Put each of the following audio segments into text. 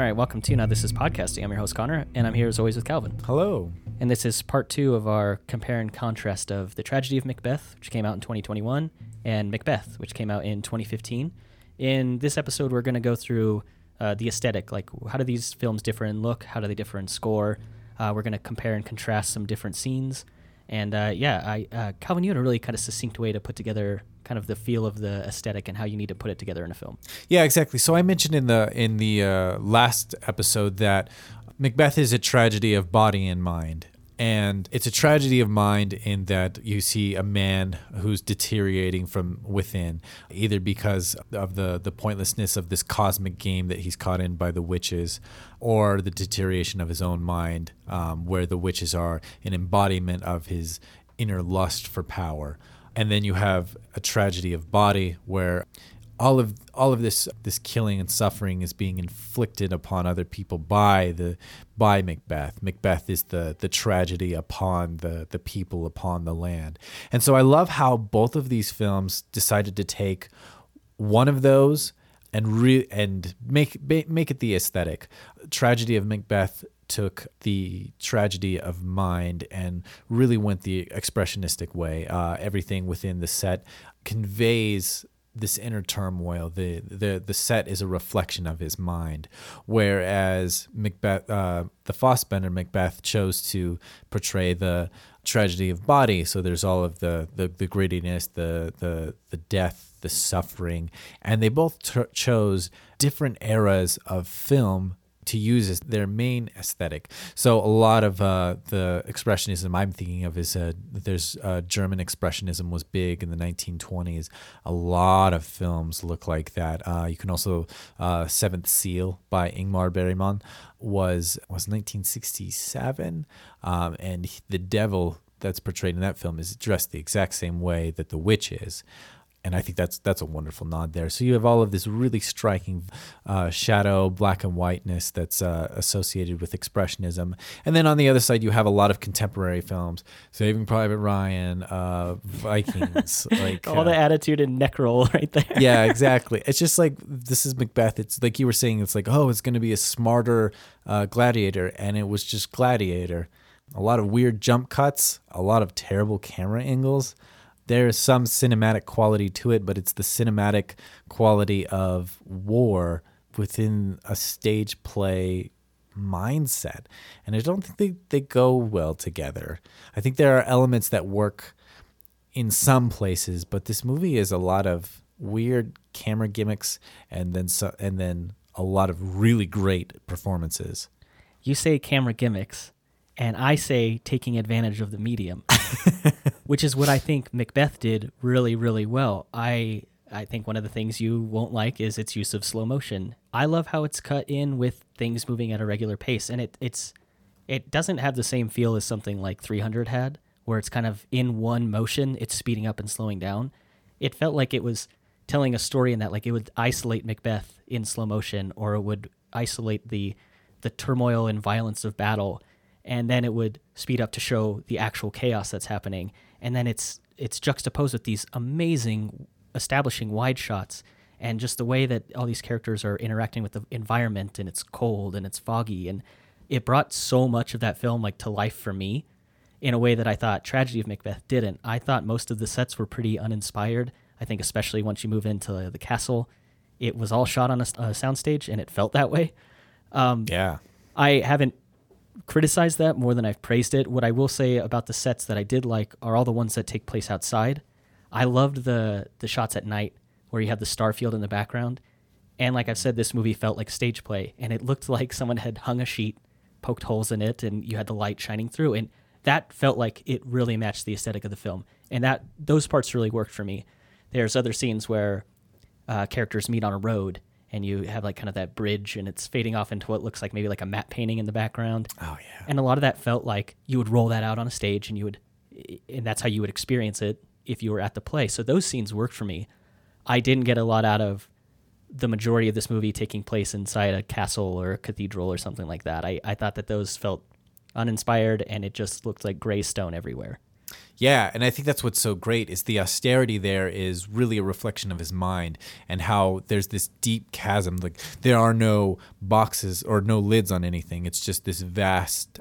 All right, welcome to Now This Is Podcasting. I'm your host, Connor, and I'm here as always with Calvin. Hello. And this is part two of our compare and contrast of The Tragedy of Macbeth, which came out in 2021, and Macbeth, which came out in 2015. In this episode, we're going to go through the aesthetic, like how do these films differ in look, how do they differ in score. We're going to compare and contrast some different scenes. And Calvin, you had a really kind of succinct way to put together kind of the feel of the aesthetic and how you need to put it together in a film. Yeah, exactly. So I mentioned in the last episode that Macbeth is a tragedy of body and mind. And it's a tragedy of mind in that you see a man who's deteriorating from within, either because of the pointlessness of this cosmic game that he's caught in by the witches, or the deterioration of his own mind, where the witches are an embodiment of his inner lust for power. And then you have a tragedy of body where all of this killing and suffering is being inflicted upon other people by Macbeth. Macbeth is the tragedy upon the people, upon the land. And so I love how both of these films decided to take one of those and make it the aesthetic. Tragedy of Macbeth took the tragedy of mind and really went the expressionistic way. Everything within the set conveys this inner turmoil. The set is a reflection of his mind, whereas Macbeth, the Fassbender Macbeth, chose to portray the tragedy of body. So there's all of the grittiness, the death, the suffering, and they both chose different eras of film to use as their main aesthetic. So a lot of the expressionism I'm thinking of is German expressionism was big in the 1920s. A lot of films look like that. You can also Seventh Seal by Ingmar Bergman was 1967, and the devil that's portrayed in that film is dressed the exact same way that the witch is. And I think that's a wonderful nod there. So you have all of this really striking shadow, black and whiteness that's associated with expressionism. And then on the other side, you have a lot of contemporary films, Saving Private Ryan, Vikings. like all the attitude and neck roll right there. Yeah, exactly. It's just like, this is Macbeth. It's like you were saying, it's like, oh, it's going to be a smarter Gladiator. And it was just Gladiator. A lot of weird jump cuts, a lot of terrible camera angles. There is some cinematic quality to it, but it's the cinematic quality of war within a stage play mindset. And I don't think they go well together. I think there are elements that work in some places, but this movie is a lot of weird camera gimmicks and then a lot of really great performances. You say camera gimmicks, and I say taking advantage of the medium. Which is what I think Macbeth did really, really well. I think one of the things you won't like is its use of slow motion. I love how it's cut in with things moving at a regular pace, and it doesn't have the same feel as something like 300 had, where it's kind of in one motion, it's speeding up and slowing down. It felt like it was telling a story in that, like, it would isolate Macbeth in slow motion, or it would isolate the turmoil and violence of battle, and then it would speed up to show the actual chaos that's happening. And then it's juxtaposed with these amazing establishing wide shots, and just the way that all these characters are interacting with the environment, and it's cold and it's foggy, and it brought so much of that film like to life for me in a way that I thought Tragedy of Macbeth didn't. I thought most of the sets were pretty uninspired. I think especially once you move into the castle, it was all shot on a soundstage, and it felt that way. Yeah, I haven't criticized that more than I've praised it. What I will say about the sets that I did like are all the ones that take place outside. I loved the shots at night where you have the starfield in the background. And like I've said, this movie felt like stage play, and it looked like someone had hung a sheet, poked holes in it, and you had the light shining through. And that felt like it really matched the aesthetic of the film. And that those parts really worked for me. There's other scenes where characters meet on a road, and you have like kind of that bridge, and it's fading off into what looks like maybe like a matte painting in the background. Oh, yeah. And a lot of that felt like you would roll that out on a stage, and that's how you would experience it if you were at the play. So those scenes worked for me. I didn't get a lot out of the majority of this movie taking place inside a castle or a cathedral or something like that. I thought that those felt uninspired, and it just looked like gray stone everywhere. Yeah, and I think that's what's so great is the austerity there is really a reflection of his mind and how there's this deep chasm. Like there are no boxes or no lids on anything. It's just this vast,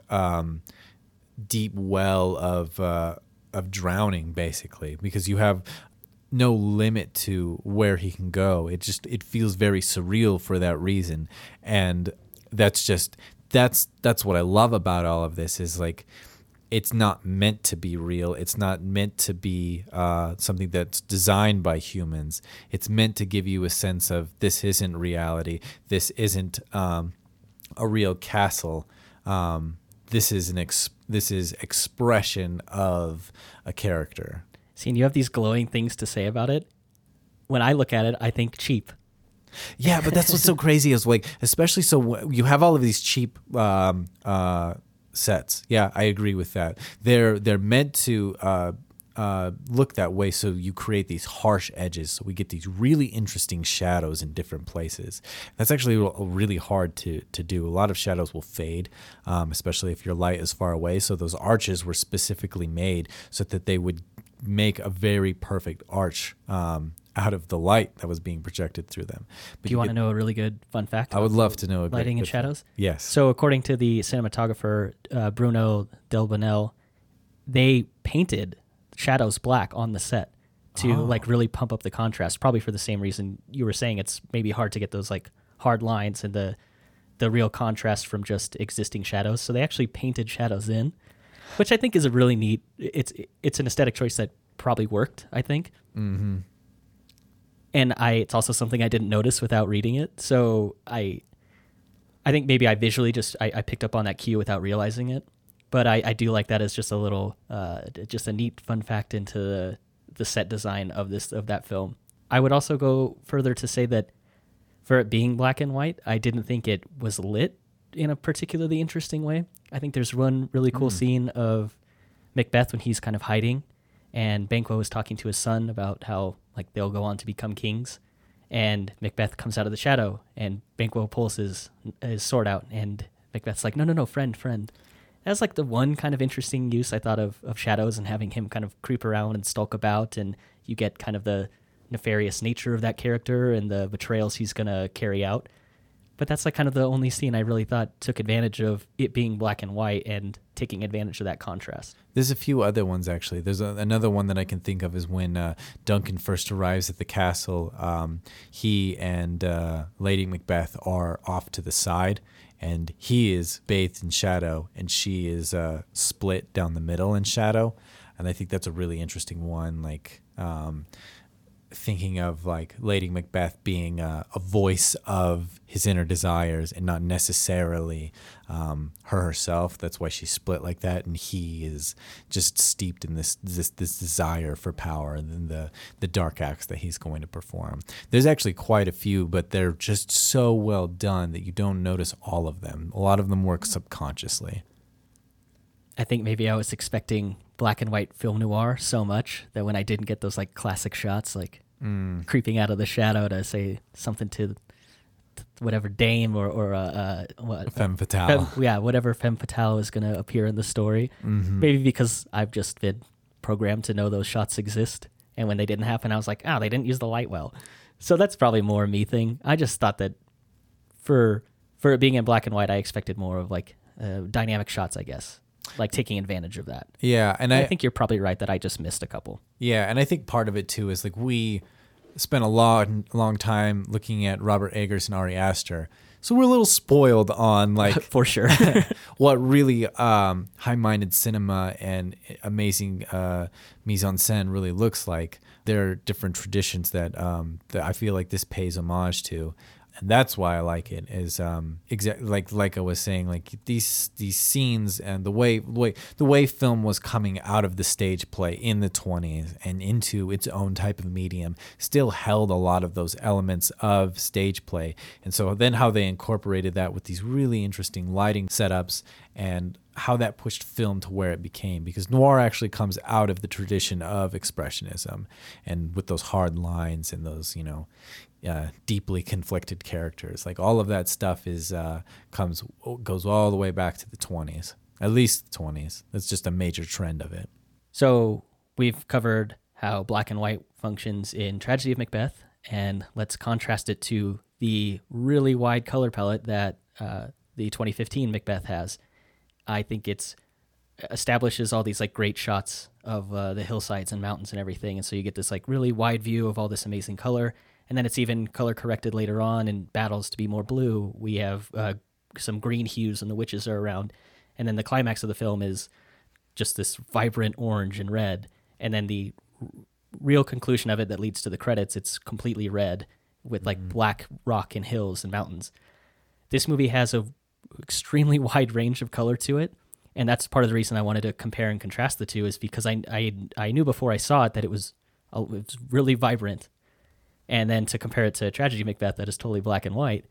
deep well of drowning, basically, because you have no limit to where he can go. It feels very surreal for that reason, and that's what I love about all of this is like it's not meant to be real. It's not meant to be something that's designed by humans. It's meant to give you a sense of this isn't reality. This isn't a real castle. This is expression of a character. See, and you have these glowing things to say about it. When I look at it, I think cheap. Yeah, but that's what's so crazy is like, especially so you have all of these cheap sets. Yeah, I agree with that. They're meant to look that way, so you create these harsh edges. So we get these really interesting shadows in different places. That's actually really hard to do. A lot of shadows will fade, especially if your light is far away. So those arches were specifically made so that they would make a very perfect arch out of the light that was being projected through them. But do you want to know a really good fun fact? I would love to know. Lighting and shadows? Yes. So according to the cinematographer, Bruno Delbonnel, they painted shadows black on the set to like really pump up the contrast, probably for the same reason you were saying. It's maybe hard to get those like hard lines and the real contrast from just existing shadows. So they actually painted shadows in, which I think is a really neat, it's an aesthetic choice that probably worked, I think. Mm-hmm. And it's also something I didn't notice without reading it. So I think maybe I visually just, I picked up on that cue without realizing it. But I do like that as just a little, just a neat fun fact into the set design of that film. I would also go further to say that for it being black and white, I didn't think it was lit in a particularly interesting way. I think there's one really cool scene of Macbeth when he's kind of hiding, and Banquo is talking to his son about how like they'll go on to become kings, and Macbeth comes out of the shadow, and Banquo pulls his sword out, and Macbeth's like, no, friend. That's like the one kind of interesting use I thought of shadows and having him kind of creep around and stalk about, and you get kind of the nefarious nature of that character and the betrayals he's going to carry out. But that's like kind of the only scene I really thought took advantage of it being black and white and taking advantage of that contrast. There's a few other ones, actually. There's another one that I can think of is when Duncan first arrives at the castle. He and Lady Macbeth are off to the side, and he is bathed in shadow, and she is split down the middle in shadow. And I think that's a really interesting one, like thinking of like Lady Macbeth being a voice of his inner desires and not necessarily herself. That's why she's split like that, and he is just steeped in this desire for power and the dark acts that he's going to perform. There's actually quite a few, but they're just so well done that you don't notice all of them. A lot of them work subconsciously. I think maybe I was expecting black and white film noir so much that when I didn't get those like classic shots, like creeping out of the shadow to say something to whatever dame or what femme fatale, whatever femme fatale is going to appear in the story. Mm-hmm. Maybe because I've just been programmed to know those shots exist, and when they didn't happen, I was like, they didn't use the light well. So that's probably more me thing. I just thought that for it being in black and white, I expected more of like dynamic shots, I guess. Like taking advantage of that. Yeah. And I think you're probably right that I just missed a couple. Yeah. And I think part of it too is like we spent a long time looking at Robert Eggers and Ari Aster. So we're a little spoiled on like for sure what really high-minded cinema and amazing mise-en-scène really looks like. There are different traditions that I feel like this pays homage to. And that's why I like it is exactly like I was saying, like these scenes and the way film was coming out of the stage play in the 1920s and into its own type of medium still held a lot of those elements of stage play. And so then how they incorporated that with these really interesting lighting setups and how that pushed film to where it became, because noir actually comes out of the tradition of expressionism and with those hard lines and those, deeply conflicted characters. Like all of that stuff is goes all the way back to the 1920s, at least the 1920s. That's just a major trend of it. So We've covered how black and white functions in Tragedy of Macbeth, and let's contrast it to the really wide color palette that the 2015 Macbeth has. I think it establishes all these like great shots of the hillsides and mountains and everything, and so you get this like really wide view of all this amazing color, and then it's even color corrected later on in battles to be more blue. We have some green hues and the witches are around, and then the climax of the film is just this vibrant orange and red, and then the real conclusion of it that leads to the credits, it's completely red with like black rock and hills and mountains. This movie has a extremely wide range of color to it, and that's part of the reason I wanted to compare and contrast the two, is because I knew before I saw it that it was really vibrant, and then to compare it to Tragedy Macbeth that is totally black and white,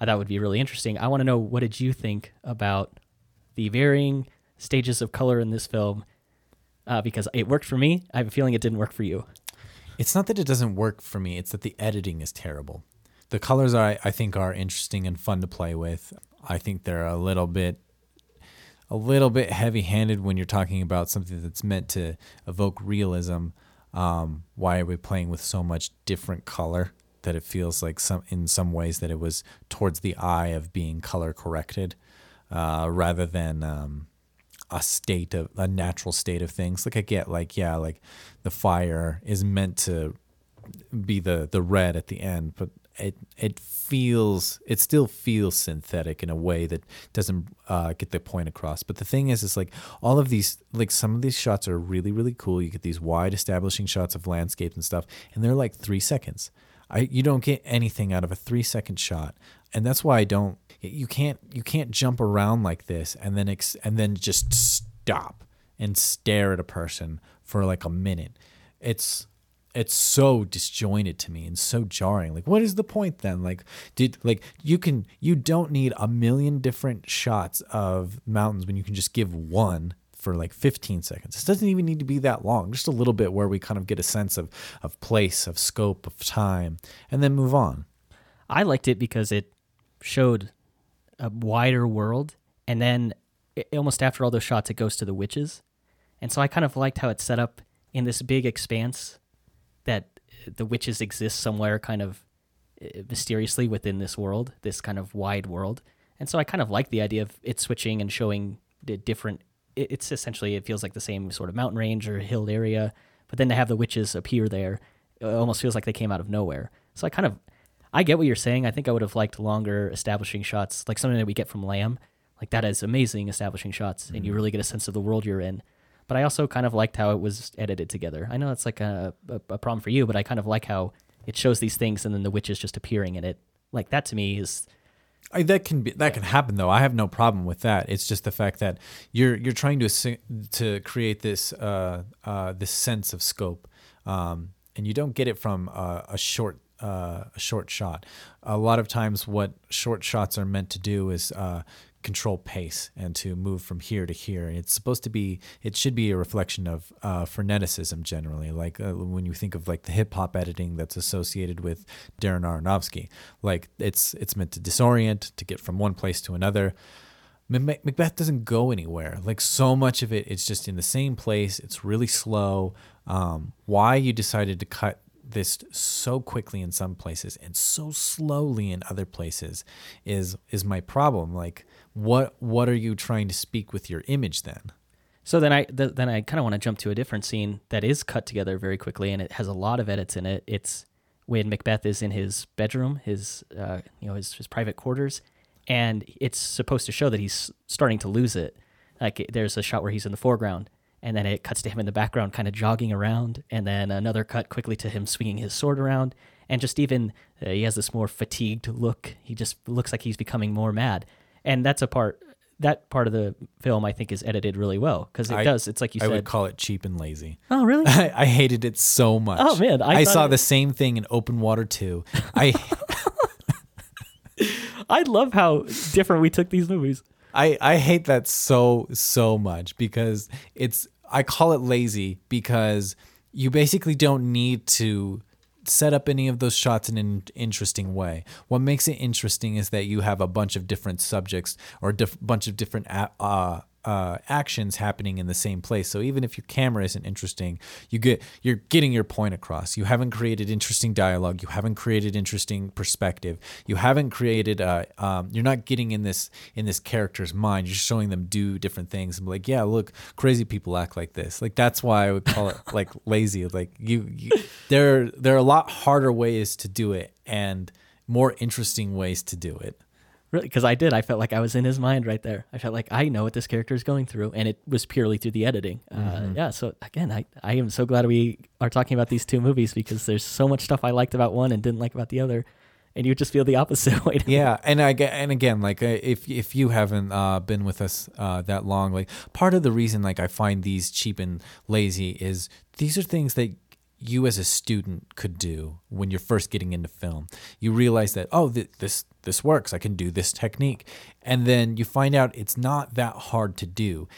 I thought would be really interesting. I want to know, what did you think about the varying stages of color in this film? Because it worked for me. I have a feeling it didn't work for you. It's not that it doesn't work for me. It's that the editing is terrible. The colors I think are interesting and fun to play with. I think they're a little bit heavy-handed when you're talking about something that's meant to evoke realism. Why are we playing with so much different color that it feels like in some ways that it was towards the eye of being color corrected rather than a natural state of things? Like, I get like the fire is meant to be the red at the end, but it still feels synthetic in a way that doesn't get the point across. But the thing is like all of these, like some of these shots are really, really cool. You get these wide establishing shots of landscapes and stuff, and they're like 3 seconds. You don't get anything out of a 3-second shot, and that's why you can't jump around like this and then just stop and stare at a person for like a minute. It's so disjointed to me and so jarring. Like, what is the point then? Like, you don't need a million different shots of mountains when you can just give one for like 15 seconds. It doesn't even need to be that long, just a little bit where we kind of get a sense of place, of scope, of time, and then move on. I liked it because it showed a wider world, and then almost after all those shots, it goes to the witches. And so I kind of liked how it's set up in this big expanse that the witches exist somewhere kind of mysteriously within this world, this kind of wide world. And so I kind of liked the idea of it switching and showing the different. It's essentially, it feels like the same sort of mountain range or hill area, but then to have the witches appear there, it almost feels like they came out of nowhere. So I get what you're saying. I think I would have liked longer establishing shots, like something that we get from Lamb. Like, that is amazing establishing shots, and you really get a sense of the world you're in. But I also kind of liked how it was edited together. I know that's like a problem for you, but I kind of like how it shows these things and then the witches just appearing in it. Like, that to me is... That can happen though. I have no problem with that. It's just the fact that you're trying to create this this sense of scope, and you don't get it from a short shot. A lot of times, what short shots are meant to do is control pace and to move from here to here. And it's supposed to be, it should be a reflection of freneticism generally, like when you think of like the hip hop editing that's associated with Darren Aronofsky, like it's meant to disorient, to get from one place to another. Macbeth doesn't go anywhere. Like, so much of it, it's just in the same place. It's really slow. Why you decided to cut this so quickly in some places and so slowly in other places is my problem. Like, what are you trying to speak with your image then? So then I kind of want to jump to a different scene that is cut together very quickly, and it has a lot of edits in it. It's when Macbeth is in his bedroom, his private quarters, and it's supposed to show that he's starting to lose it. Like, there's a shot where he's in the foreground, and then it cuts to him in the background kind of jogging around, and then another cut quickly to him swinging his sword around, and just even he has this more fatigued look. He just looks like he's becoming more mad. And that's that part of the film I think is edited really well, because it's like you said. I would call it cheap and lazy. Oh, really? I hated it so much. Oh, man. I saw the same thing in Open Water 2. I love how different we took these movies. I hate that so much, because I call it lazy because you basically don't need to set up any of those shots in an interesting way. What makes it interesting is that you have a bunch of different subjects or a bunch of different actions happening in the same place. So even if your camera isn't interesting, you're getting your point across. You haven't created interesting dialogue. You haven't created interesting perspective. You haven't created you're not getting in this character's mind. You're showing them do different things and be like, yeah, look, crazy people act like this. Like, that's why I would call it like lazy. Like there are a lot harder ways to do it and more interesting ways to do it. Really, because I did. I felt like I was in his mind right there. I felt like I know what this character is going through, and it was purely through the editing. Mm-hmm. Yeah, so again, I am so glad we are talking about these two movies, because there's so much stuff I liked about one and didn't like about the other, and you just feel the opposite way. Yeah, and again, like if you haven't been with us that long, like part of the reason like I find these cheap and lazy is these are things that you as a student could do when you're first getting into film. You realize that, oh, this works. I can do this technique. And then you find out it's not that hard to do.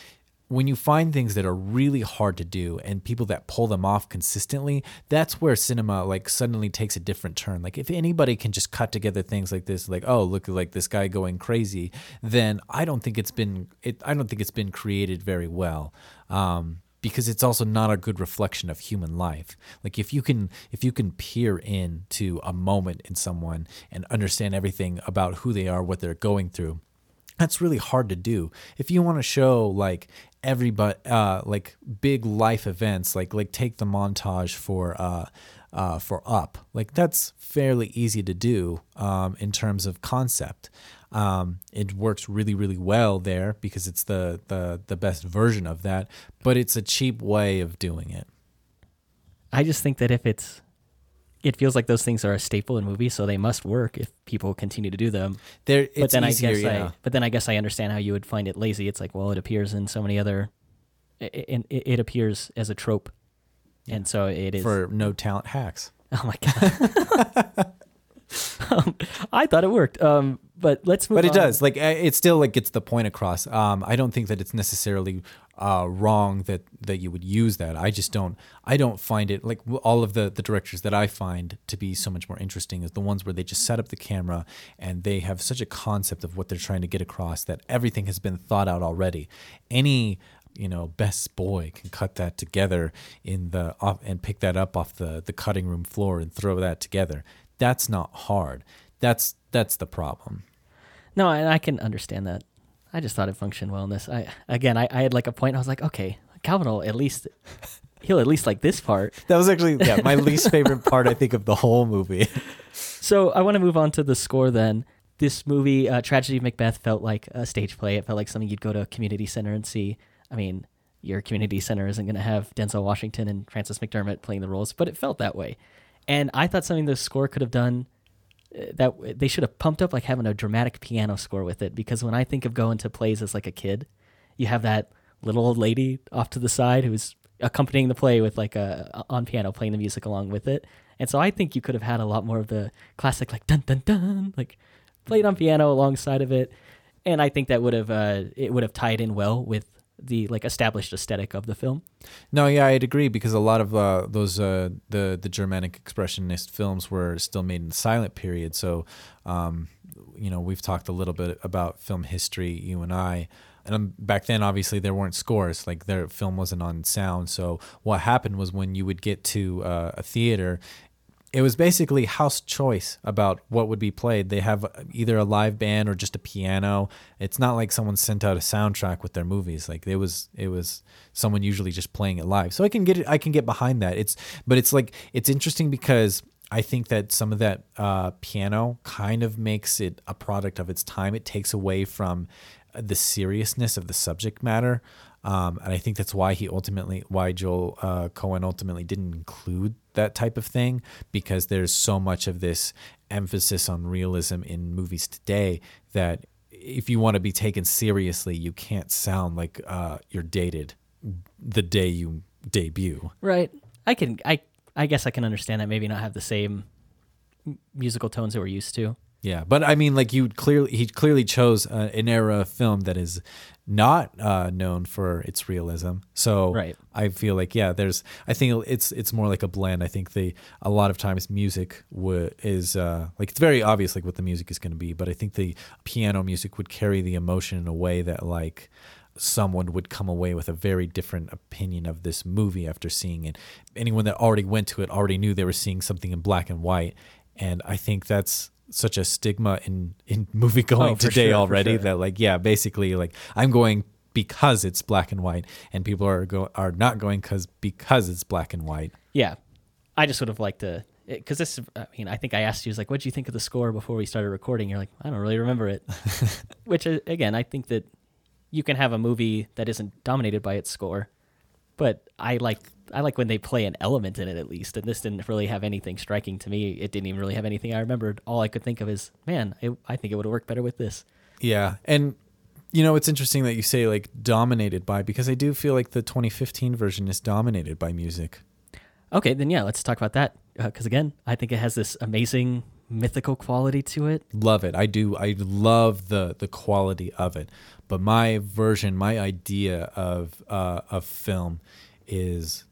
When you find things that are really hard to do and people that pull them off consistently, that's where cinema like suddenly takes a different turn. Like if anybody can just cut together things like this, like, oh, look like this guy going crazy, then I don't think it's been created very well. Because it's also not a good reflection of human life. Like if you can peer into a moment in someone and understand everything about who they are, what they're going through, that's really hard to do. If you want to show like everybody, like big life events, like take the montage for Up, like that's fairly easy to do in terms of concept. It works really, really well there because it's the best version of that, but it's a cheap way of doing it. I just think that it feels like those things are a staple in movies, so they must work if people continue to do them. But then I guess I understand how you would find it lazy. It's like, well, it appears in so many other, and it appears as a trope, yeah. And so it is for no talent hacks. Oh my God. I thought it worked. But let's move on. But it does. Like it still like gets the point across. I don't think that it's necessarily wrong that you would use that. I don't find it, like all of the directors that I find to be so much more interesting is the ones where they just set up the camera and they have such a concept of what they're trying to get across that everything has been thought out already. Any best boy can cut that together and pick that up off the cutting room floor and throw that together. That's not hard. That's the problem. No, and I can understand that. I just thought it functioned well in this. I had like a point. I was like, okay, Calvin will at least like this part. That was actually my least favorite part, I think, of the whole movie. So I want to move on to the score then. This movie, Tragedy of Macbeth, felt like a stage play. It felt like something you'd go to a community center and see. I mean, your community center isn't going to have Denzel Washington and Frances McDormand playing the roles, but it felt that way. And I thought something the score could have done that they should have pumped up, like having a dramatic piano score with it. Because when I think of going to plays as like a kid, you have that little old lady off to the side who's accompanying the play with like on piano, playing the music along with it. And so I think you could have had a lot more of the classic, like dun dun dun, like played on piano alongside of it. And I think that would have tied in well with the like established aesthetic of the film. No, yeah, I'd agree, because a lot of those the Germanic expressionist films were still made in the silent period. So, we've talked a little bit about film history, you and I. And back then, obviously, there weren't scores. Like, their film wasn't on sound. So what happened was when you would get to a theater, it was basically house choice about what would be played. They have either a live band or just a piano. It's not like someone sent out a soundtrack with their movies. Like it was someone usually just playing it live. So I can get behind that. It's interesting because I think that some of that piano kind of makes it a product of its time. It takes away from the seriousness of the subject matter. And I think that's why Joel Coen ultimately didn't include that type of thing, because there's so much of this emphasis on realism in movies today that if you want to be taken seriously, you can't sound like you're dated the day you debut. Right. I guess I can understand that, maybe not have the same musical tones that we're used to. Yeah, but I mean, like he clearly chose an era of film that is not known for its realism. So right. I feel like I think it's more like a blend. I think a lot of times music is like it's very obvious like what the music is going to be, but I think the piano music would carry the emotion in a way that like someone would come away with a very different opinion of this movie after seeing it. Anyone that already went to it already knew they were seeing something in black and white. And I think that's such a stigma in movie going today, that like, yeah, basically like I'm going because it's black and white, and people are not going because it's black and white. Yeah. I just would have liked to, because this, I mean, I think I asked you, is like, what did you think of the score before we started recording? You're like, I don't really remember it, which is, again, I think that you can have a movie that isn't dominated by its score, but I like when they play an element in it at least. And this didn't really have anything striking to me. It didn't even really have anything I remembered. All I could think of is, man, I think it would have worked better with this. Yeah. And, you know, it's interesting that you say like dominated by, because I do feel like the 2015 version is dominated by music. Okay, then yeah, let's talk about that. Because again, I think it has this amazing mythical quality to it. Love it. I do. I love the quality of it. But my version, my idea of film is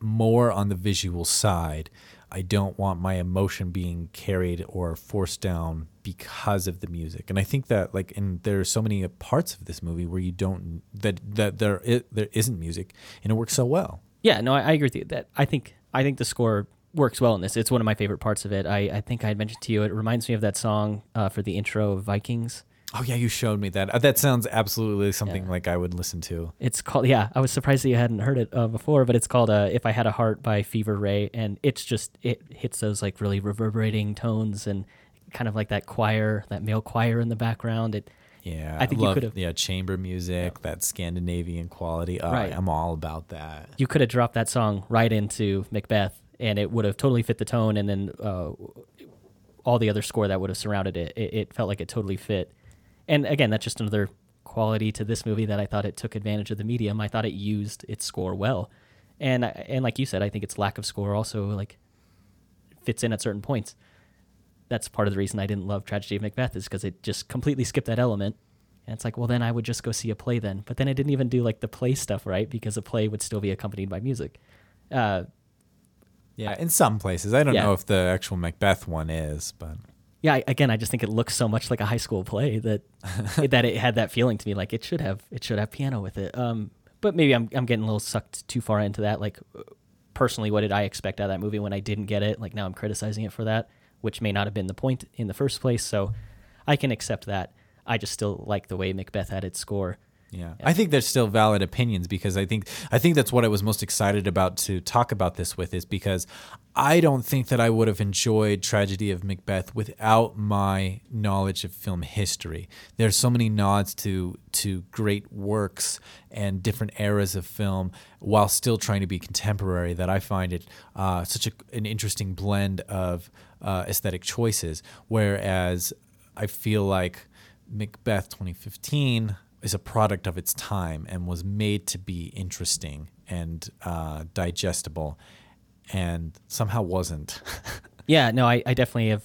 more on the visual side. I don't want my emotion being carried or forced down because of the music. And I think that like, and there are so many parts of this movie where you don't, there isn't music, and it works so well. Yeah, no, I agree with you. That I think the score works well in this. It's one of my favorite parts of it. I think I had mentioned to you, it reminds me of that song for the intro of Vikings. Oh yeah, you showed me that. That sounds absolutely something like I would listen to. It's called, yeah, I was surprised that you hadn't heard it before, but it's called If I Had a Heart by Fever Ray, and it's just, it hits those like really reverberating tones and kind of like that choir, that male choir in the background. Yeah, I think I love, you could have. Yeah, chamber music, that Scandinavian quality. Right. I'm all about that. You could have dropped that song right into Macbeth, and it would have totally fit the tone, and then all the other score that would have surrounded it. It felt like it totally fit. And again, that's just another quality to this movie that I thought it took advantage of the medium. I thought it used its score well. And like you said, I think its lack of score also like fits in at certain points. That's part of the reason I didn't love Tragedy of Macbeth, is because it just completely skipped that element. And it's like, well, then I would just go see a play then. But then it didn't even do like the play stuff, right? Because a play would still be accompanied by music. Yeah, in some places. I don't know if the actual Macbeth one is, but... Yeah, again, I just think it looks so much like a high school play that it had that feeling to me, like it should have piano with it. But maybe I'm getting a little sucked too far into that. Like, personally, what did I expect out of that movie when I didn't get it? Like, now I'm criticizing it for that, which may not have been the point in the first place. So I can accept that. I just still like the way Macbeth had its score. Yeah, I think there's still valid opinions, because I think that's what I was most excited about to talk about this with, is because I don't think that I would have enjoyed Tragedy of Macbeth without my knowledge of film history. There's so many nods to great works and different eras of film while still trying to be contemporary, that I find it such an interesting blend of aesthetic choices, whereas I feel like Macbeth 2015 is a product of its time and was made to be interesting and digestible, and somehow wasn't. Yeah, no, I definitely have.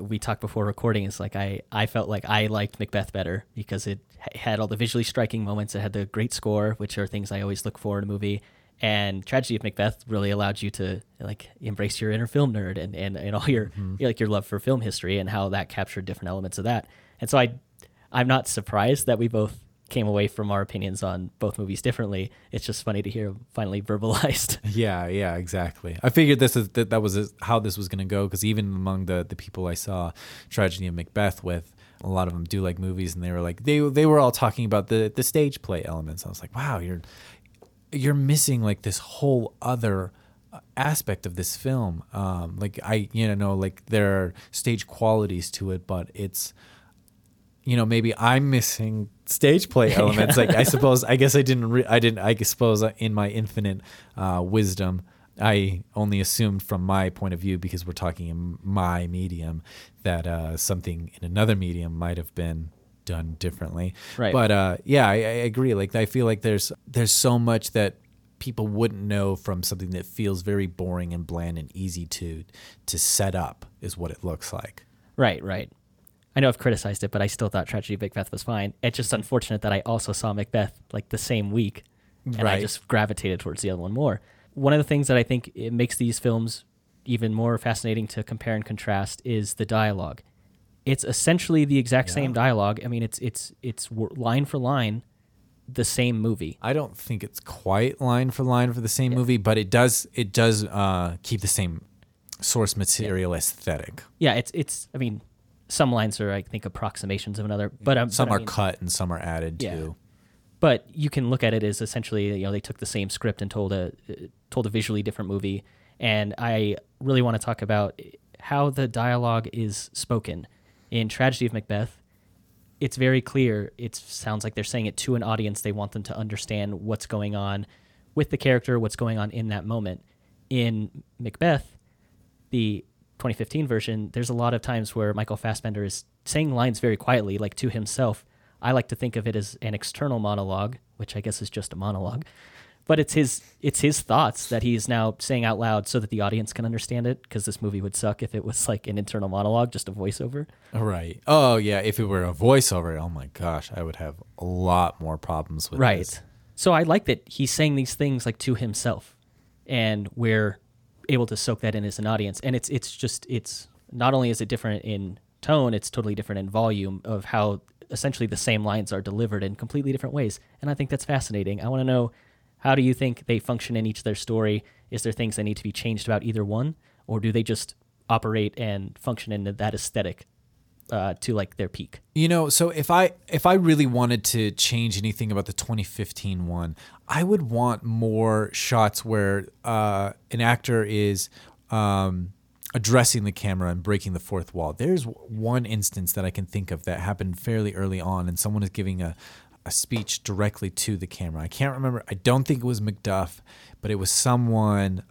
We talked before recording. It's like I felt like I liked Macbeth better because it had all the visually striking moments. It had the great score, which are things I always look for in a movie. And Tragedy of Macbeth really allowed you to like embrace your inner film nerd and all your like your love for film history and how that captured different elements of that. And so I'm not surprised that we both came away from our opinions on both movies differently. It's just funny to hear finally verbalized. Yeah, exactly. I figured that was how this was going to go, because even among the people I saw Tragedy of Macbeth with, a lot of them do like movies, and they were like they were all talking about the stage play elements. I was like, wow, you're missing like this whole other aspect of this film. Like I, you know, like there are stage qualities to it, but it's, you know, maybe I'm missing stage play elements. Like I suppose in my infinite wisdom, I only assumed from my point of view, because we're talking in my medium, that something in another medium might have been done differently. Right. But yeah, I agree. Like I feel like there's so much that people wouldn't know from something that feels very boring and bland and easy to set up is what it looks like. Right. I know I've criticized it, but I still thought Tragedy of Macbeth was fine. It's just unfortunate that I also saw Macbeth like the same week, and I just gravitated towards the other one more. One of the things that I think it makes these films even more fascinating to compare and contrast is the dialogue. It's essentially the exact same dialogue. I mean, it's line for line the same movie. I don't think it's quite line for the same movie, but it does keep the same source material aesthetic. Yeah, it's. I mean, some lines are, I think, approximations of another, but some are cut and some are added too. But you can look at it as essentially, you know, they took the same script and told a visually different movie. And I really want to talk about how the dialogue is spoken. In Tragedy of Macbeth, it's very clear. It sounds like they're saying it to an audience. They want them to understand what's going on with the character, what's going on in that moment. In Macbeth, the 2015 version, there's a lot of times where Michael Fassbender is saying lines very quietly, like to himself. I like to think of it as an external monologue, which I guess is just a monologue, but it's his thoughts that he's now saying out loud so that the audience can understand it, because this movie would suck if it was like an internal monologue, just a voiceover. Right. Oh, yeah, if it were a voiceover, oh my gosh, I would have a lot more problems with this. So I like that he's saying these things like to himself, and we're able to soak that in as an audience. And it's not only is it different in tone, it's totally different in volume of how essentially the same lines are delivered in completely different ways. And I think that's fascinating. I want to know, how do you think they function in each of their story? Is there things that need to be changed about either one? Or do they just operate and function in that aesthetic to like their peak? You know, so if I really wanted to change anything about the 2015 one, I would want more shots where an actor is addressing the camera and breaking the fourth wall. There's one instance that I can think of that happened fairly early on, and someone is giving a speech directly to the camera. I can't remember. I don't think it was Macduff, but it was someone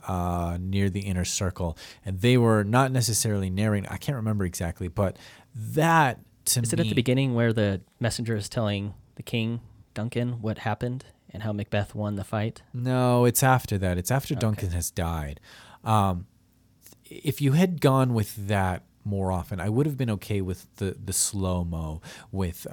near the inner circle, and they were not necessarily narrating. I can't remember exactly, but that to me... Is it at the beginning where the messenger is telling the king, Duncan, what happened and how Macbeth won the fight? No, it's after that. It's after Duncan has died. If you had gone with that more often, I would have been okay with the slow-mo, with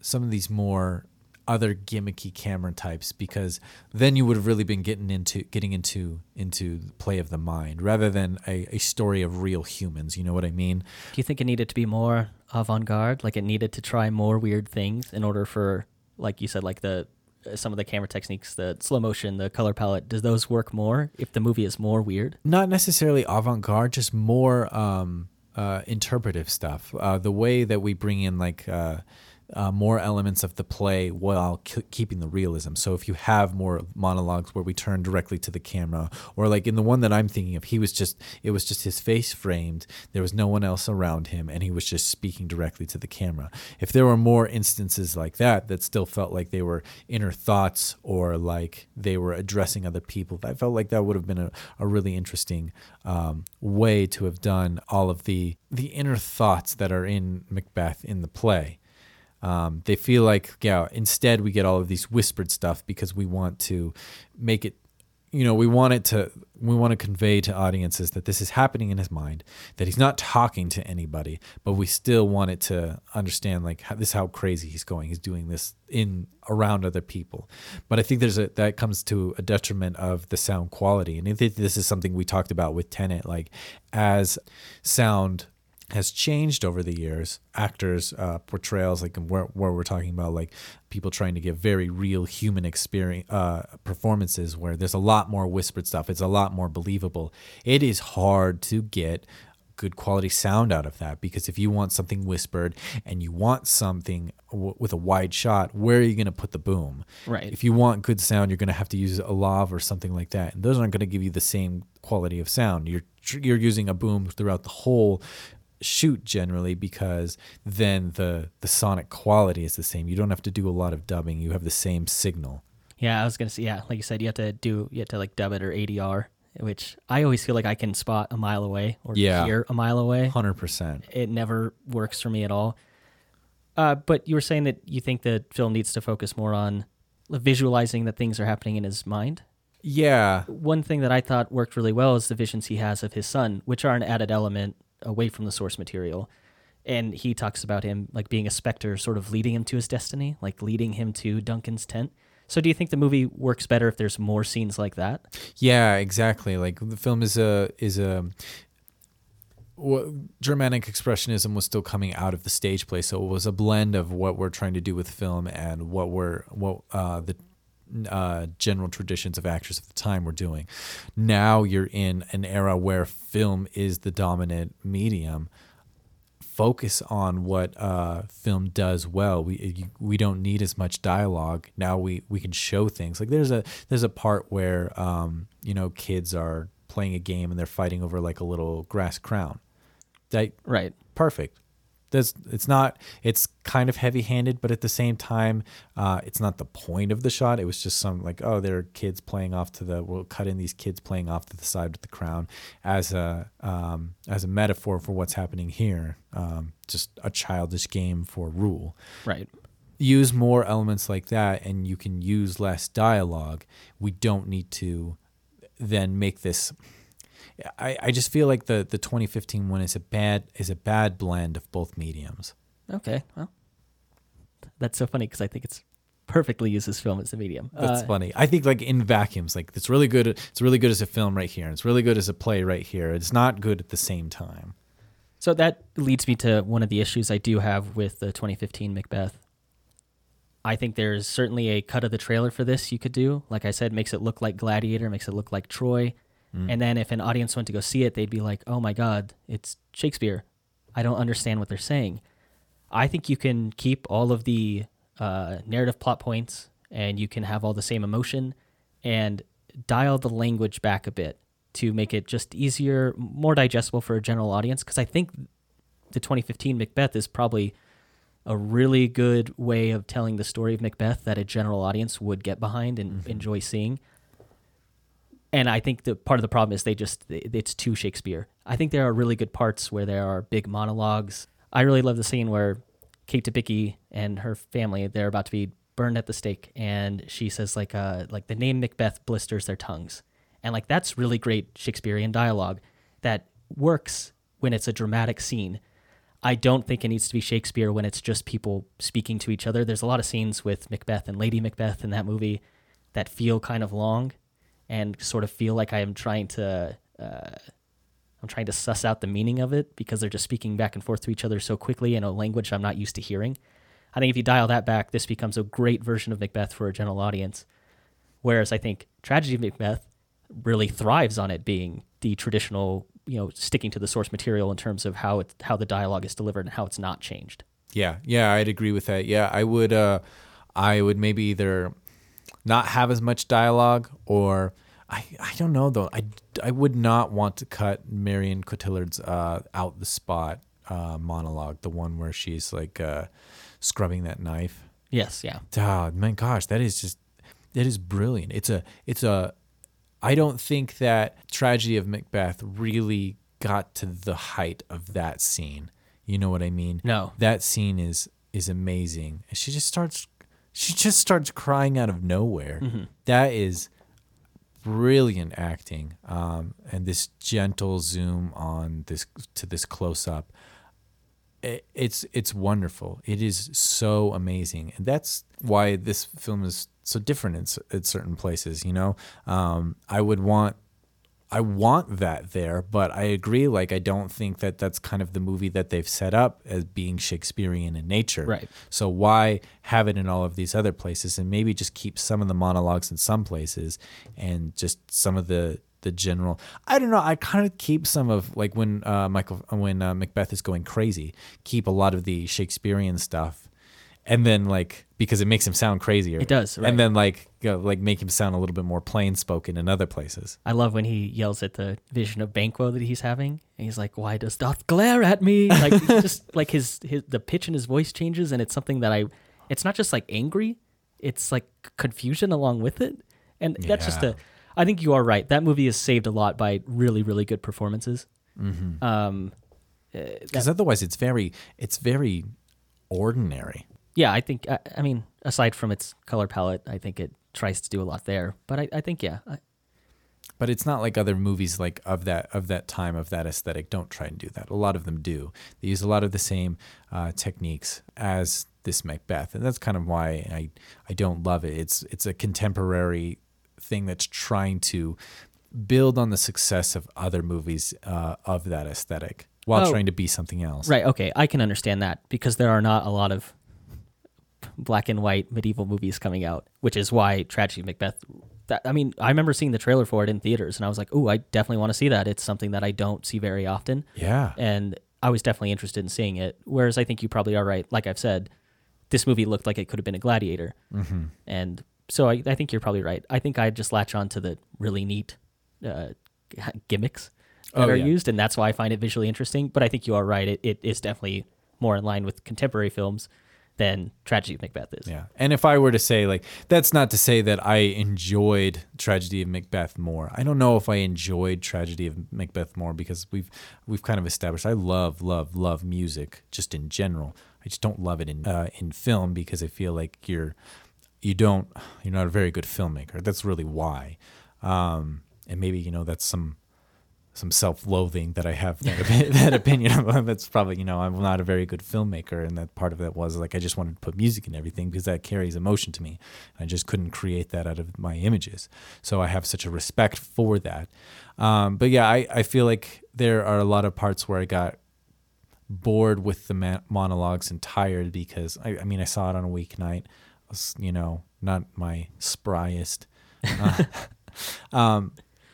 some of these more other gimmicky camera types, because then you would have really been getting into the play of the mind rather than a story of real humans. You know what I mean? Do you think it needed to be more avant-garde? Like it needed to try more weird things in order for, like you said, like the... some of the camera techniques, the slow motion, the color palette, does those work more if the movie is more weird? Not necessarily avant-garde, just more interpretive stuff. The way that we bring in like more elements of the play while keeping the realism. So if you have more monologues where we turn directly to the camera, or like in the one that I'm thinking of, it was just his face framed. There was no one else around him, and he was just speaking directly to the camera. If there were more instances like that still felt like they were inner thoughts, or like they were addressing other people, I felt like that would have been a really interesting way to have done all of the inner thoughts that are in Macbeth in the play. They feel like, instead we get all of these whispered stuff because we want to make it, you know, we want to convey to audiences that this is happening in his mind, that he's not talking to anybody, but we still want it to understand like how crazy he's going. He's doing this around other people. But I think that comes to a detriment of the sound quality. And I think this is something we talked about with Tenet, like as sound has changed over the years, actors' portrayals, like where we're talking about, like people trying to give very real human experience performances, where there's a lot more whispered stuff. It's a lot more believable. It is hard to get good quality sound out of that, because if you want something whispered and you want something with a wide shot, where are you going to put the boom? Right. If you want good sound, you're going to have to use a lav or something like that, and those aren't going to give you the same quality of sound. You're using a boom throughout the whole shoot generally, because then the sonic quality is the same. You don't have to do a lot of dubbing. You have the same signal. Yeah, I was going to say, like you said, you have to dub it or ADR, which I always feel like I can spot a mile away or hear a mile away. 100%. It never works for me at all. But you were saying that you think the film needs to focus more on visualizing that things are happening in his mind? Yeah. One thing that I thought worked really well is the visions he has of his son, which are an added element away from the source material. And he talks about him like being a specter, sort of leading him to his destiny, like leading him to Duncan's tent. So do you think the movie works better if there's more scenes like that? Yeah, exactly. Like the film is a Germanic expressionism was still coming out of the stage play, so it was a blend of what we're trying to do with film and what the general traditions of actors of the time were doing. Now you're in an era where film is the dominant medium. Focus on what film does well. We don't need as much dialogue now. We can show things. Like there's a part where kids are playing a game and they're fighting over like a little grass crown. Right. Perfect. It's kind of heavy-handed, but at the same time, it's not the point of the shot. It was just some there are kids playing off to the, we'll cut in these kids playing off to the side with the crown as a metaphor for what's happening here. Just a childish game for rule. Right. Use more elements like that, and you can use less dialogue. We don't need to then make this... I just feel like the 2015 one is a bad blend of both mediums. Okay, well, that's so funny because I think it's perfectly uses film as a medium. That's funny. I think like in vacuums, like it's really good. It's really good as a film right here, and it's really good as a play right here. It's not good at the same time. So that leads me to one of the issues I do have with the 2015 Macbeth. I think there's certainly a cut of the trailer for this you could do. Like I said, makes it look like Gladiator, makes it look like Troy. And then if an audience went to go see it, they'd be like, oh my God, it's Shakespeare. I don't understand what they're saying. I think you can keep all of the narrative plot points and you can have all the same emotion and dial the language back a bit to make it just easier, more digestible for a general audience. Because I think the 2015 Macbeth is probably a really good way of telling the story of Macbeth that a general audience would get behind and enjoy seeing. And I think the part of the problem is it's too Shakespeare. I think there are really good parts where there are big monologues. I really love the scene where Kate Dickie and her family, they're about to be burned at the stake, and she says like the name Macbeth blisters their tongues, and like that's really great Shakespearean dialogue that works when it's a dramatic scene. I don't think it needs to be Shakespeare when it's just people speaking to each other. There's a lot of scenes with Macbeth and Lady Macbeth in that movie that feel kind of long. And sort of feel like I'm trying to suss out the meaning of it because they're just speaking back and forth to each other so quickly in a language I'm not used to hearing. I think if you dial that back, this becomes a great version of Macbeth for a general audience. Whereas I think Tragedy of Macbeth really thrives on it being the traditional, sticking to the source material in terms of how the dialogue is delivered and how it's not changed. Yeah, I'd agree with that. Yeah, I would maybe either not have as much dialogue, or I don't know though. I would not want to cut Marion Cotillard's out the spot monologue, the one where she's like scrubbing that knife. Yes, yeah. Oh my gosh, that is brilliant. I don't think that Tragedy of Macbeth really got to the height of that scene. You know what I mean? No. That scene is amazing. She just starts. She just starts crying out of nowhere. Mm-hmm. That is brilliant acting, and this gentle zoom on this close up. It's wonderful. It is so amazing, and that's why this film is so different in certain places. I want that there, but I agree. I don't think that that's kind of the movie that they've set up as being Shakespearean in nature. Right. So why have it in all of these other places, and maybe just keep some of the monologues in some places and just some of the general. I don't know. I kind of keep some of when Macbeth is going crazy, keep a lot of the Shakespearean stuff. And then, because it makes him sound crazier. It does, right. And then, make him sound a little bit more plain-spoken in other places. I love when he yells at the vision of Banquo that he's having, and he's like, "Why dost doth glare at me?" Just, his pitch in his voice changes, and it's something that it's not just, angry, it's, confusion along with it. And that's I think you are right. That movie is saved a lot by really, really good performances. Mm-hmm. Because otherwise it's very ordinary. Yeah, I think, aside from its color palette, I think it tries to do a lot there. But I think. But it's not like other movies of that time, of that aesthetic, don't try and do that. A lot of them do. They use a lot of the same techniques as this Macbeth. And that's kind of why I don't love it. It's a contemporary thing that's trying to build on the success of other movies of that aesthetic. while trying to be something else. Right. Okay. I can understand that because there are not a lot of black and white medieval movies coming out, which is why Tragedy of Macbeth. I remember seeing the trailer for it in theaters and I was like, ooh, I definitely want to see that. It's something that I don't see very often. Yeah. And I was definitely interested in seeing it. Whereas I think you probably are right. Like I've said, this movie looked like it could have been a Gladiator. Mm-hmm. And so I think you're probably right. I think I just latch on to the really neat gimmicks that are used. And that's why I find it visually interesting. But I think you are right. It is definitely more in line with contemporary films than Tragedy of Macbeth is. Yeah. And if I were to say, like, that's not to say that I enjoyed Tragedy of Macbeth more. I don't know if I enjoyed Tragedy of Macbeth more because we've kind of established I love music just in general. I just don't love it in film because I feel like you're not a very good filmmaker. That's really why. And maybe, that's some self-loathing that I have that opinion of. That's probably, I'm not a very good filmmaker. And that part of that was like, I just wanted to put music in everything because that carries emotion to me. I just couldn't create that out of my images. So I have such a respect for that. But yeah, I feel like there are a lot of parts where I got bored with the monologues and tired because I saw it on a weeknight. It was, not my spryest.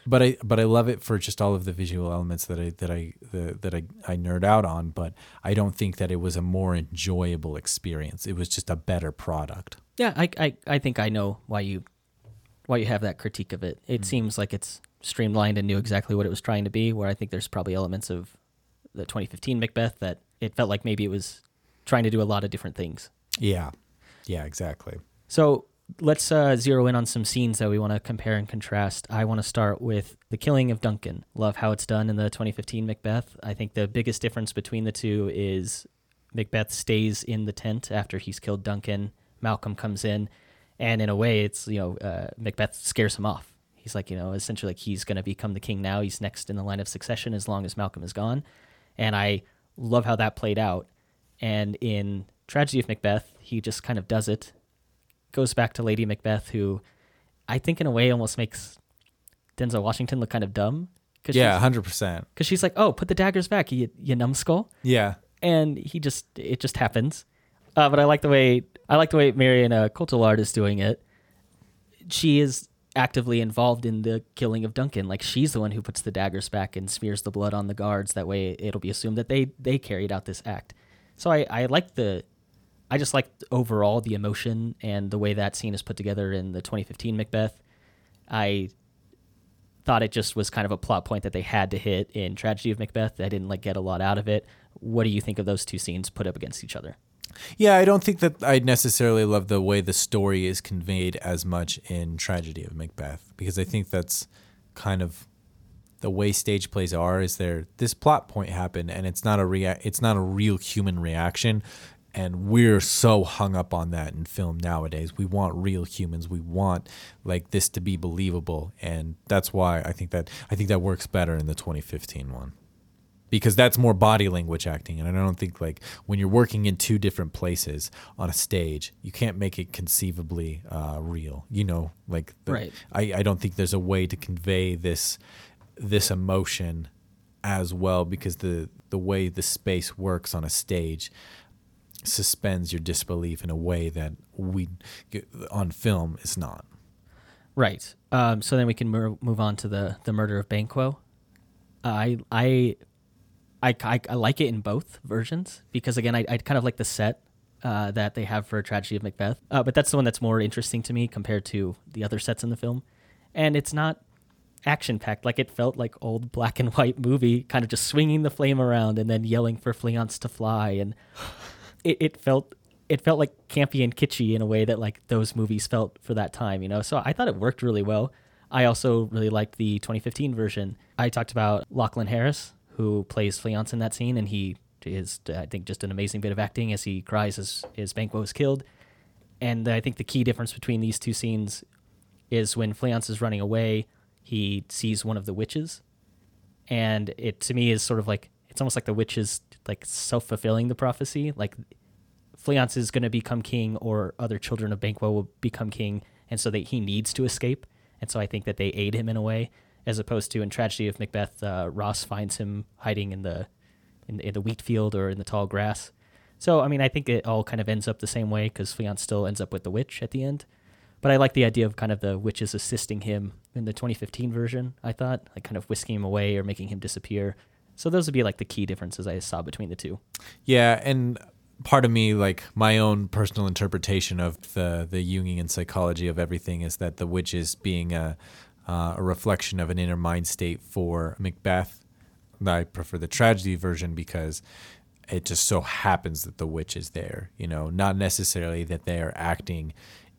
But I love it for just all of the visual elements that I nerd out on. But I don't think that it was a more enjoyable experience. It was just a better product. Yeah, I think I know why you have that critique of it. It seems like it's streamlined and knew exactly what it was trying to be. Where I think there's probably elements of the 2015 Macbeth that it felt like maybe it was trying to do a lot of different things. Yeah, exactly. So. Let's zero in on some scenes that we want to compare and contrast. I want to start with the killing of Duncan. Love how it's done in the 2015 Macbeth. I think the biggest difference between the two is Macbeth stays in the tent after he's killed Duncan. Malcolm comes in, and in a way, it's Macbeth scares him off. He's like, essentially like he's going to become the king now. He's next in the line of succession as long as Malcolm is gone. And I love how that played out. And in Tragedy of Macbeth, he just kind of does it. Goes back to Lady Macbeth, who I think in a way almost makes Denzel Washington look kind of dumb. Yeah, 100%. Because she's like, oh, put the daggers back, you numbskull. Yeah. And it just happens. But I like the way Marion Cotillard is doing it. She is actively involved in the killing of Duncan. Like she's the one who puts the daggers back and smears the blood on the guards. That way it'll be assumed that they carried out this act. So I just like overall the emotion and the way that scene is put together in the 2015 Macbeth. I thought it just was kind of a plot point that they had to hit in Tragedy of Macbeth. I didn't get a lot out of it. What do you think of those two scenes put up against each other? Yeah, I don't think that I necessarily love the way the story is conveyed as much in Tragedy of Macbeth, because I think that's kind of the way stage plays are. Is there this plot point happened and it's not a real human reaction. And we're so hung up on that in film nowadays. We want real humans. We want like this to be believable, and that's why I think that works better in the 2015 one, because that's more body language acting. And I don't think like when you're working in two different places on a stage, you can't make it conceivably real. Right. I don't think there's a way to convey this emotion as well, because the way the space works on a stage suspends your disbelief in a way that we on film is not. Right. So then we can move on to the murder of Banquo. I like it in both versions because again I kind of like the set that they have for Tragedy of Macbeth, but that's the one that's more interesting to me compared to the other sets in the film, and it's not action-packed. Like it felt like old black and white movie, kind of just swinging the flame around and then yelling for fleance to fly and. It felt like campy and kitschy in a way that like those movies felt for that time, So I thought it worked really well. I also really liked the 2015 version. I talked about Lachlan Harris, who plays Fleance in that scene, and he is, I think, just an amazing bit of acting as he cries as his Banquo is killed. And I think the key difference between these two scenes is when Fleance is running away, he sees one of the witches, and it to me is sort of like it's almost like the witch is like self-fulfilling the prophecy. Like Fleance is going to become king, or other children of Banquo will become king, and so that he needs to escape. And so I think that they aid him in a way, as opposed to in Tragedy of Macbeth, Ross finds him hiding in the in the wheat field or in the tall grass. So, I mean, I think it all kind of ends up the same way because Fleance still ends up with the witch at the end. But I like the idea of kind of the witches assisting him in the 2015 version, I thought, like kind of whisking him away or making him disappear. So those would be like the key differences I saw between the two. Yeah, and part of me, like my own personal interpretation of the Jungian psychology of everything is that the witches being a reflection of an inner mind state for Macbeth. I prefer the tragedy version because it just so happens that the witch is there, you know, not necessarily that they are acting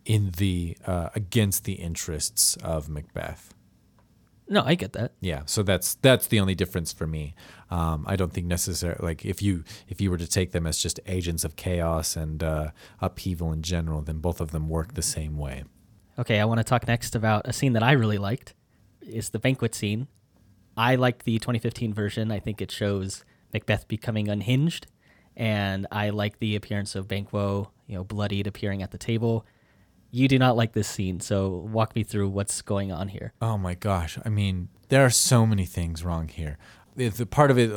in the against the interests of Macbeth. No, I get that. Yeah, so that's the only difference for me. I don't think necessarily, like if you were to take them as just agents of chaos and upheaval in general, then both of them work the same way. Okay, I want to talk next about a scene that I really liked. It's the banquet scene. I like the 2015 version. I think it shows Macbeth becoming unhinged, and I like the appearance of Banquo, you know, bloodied, appearing at the table. You do not like this scene, so walk me through what's going on here. Oh my gosh. I mean, there are so many things wrong here. The part of it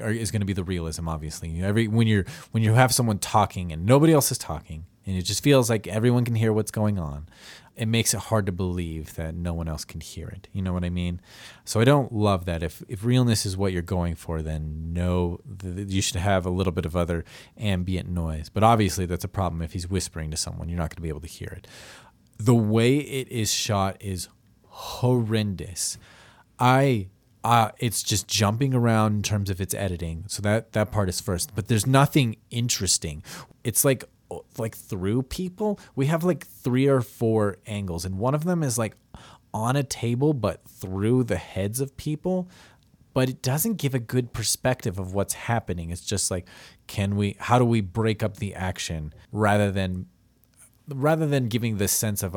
is going to be the realism, obviously. When you have someone talking and nobody else is talking, and it just feels like everyone can hear what's going on, it makes it hard to believe that no one else can hear it. You know what I mean? So I don't love that. If realness is what you're going for, then no, you should have a little bit of other ambient noise. But obviously that's a problem. If he's whispering to someone, you're not going to be able to hear it. The way it is shot is horrendous. It's just jumping around in terms of its editing. So that part is first. But there's nothing interesting. It's like through people. We have like 3 or 4 angles, and one of them is like on a table but through the heads of people, but it doesn't give a good perspective of what's happening. It's just like, how do we break up the action rather than giving this sense of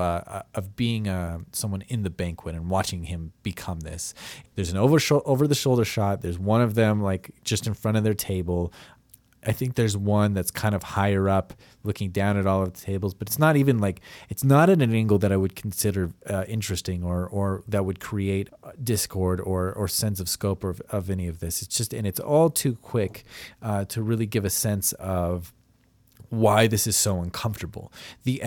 being someone in the banquet and watching him become this. There's an over the shoulder shot. There's one of them like just in front of their table. I think there's one that's kind of higher up looking down at all of the tables, but it's not even like, it's not at an angle that I would consider interesting or that would create discord or sense of scope of any of this. It's just, and it's all too quick to really give a sense of why this is so uncomfortable. The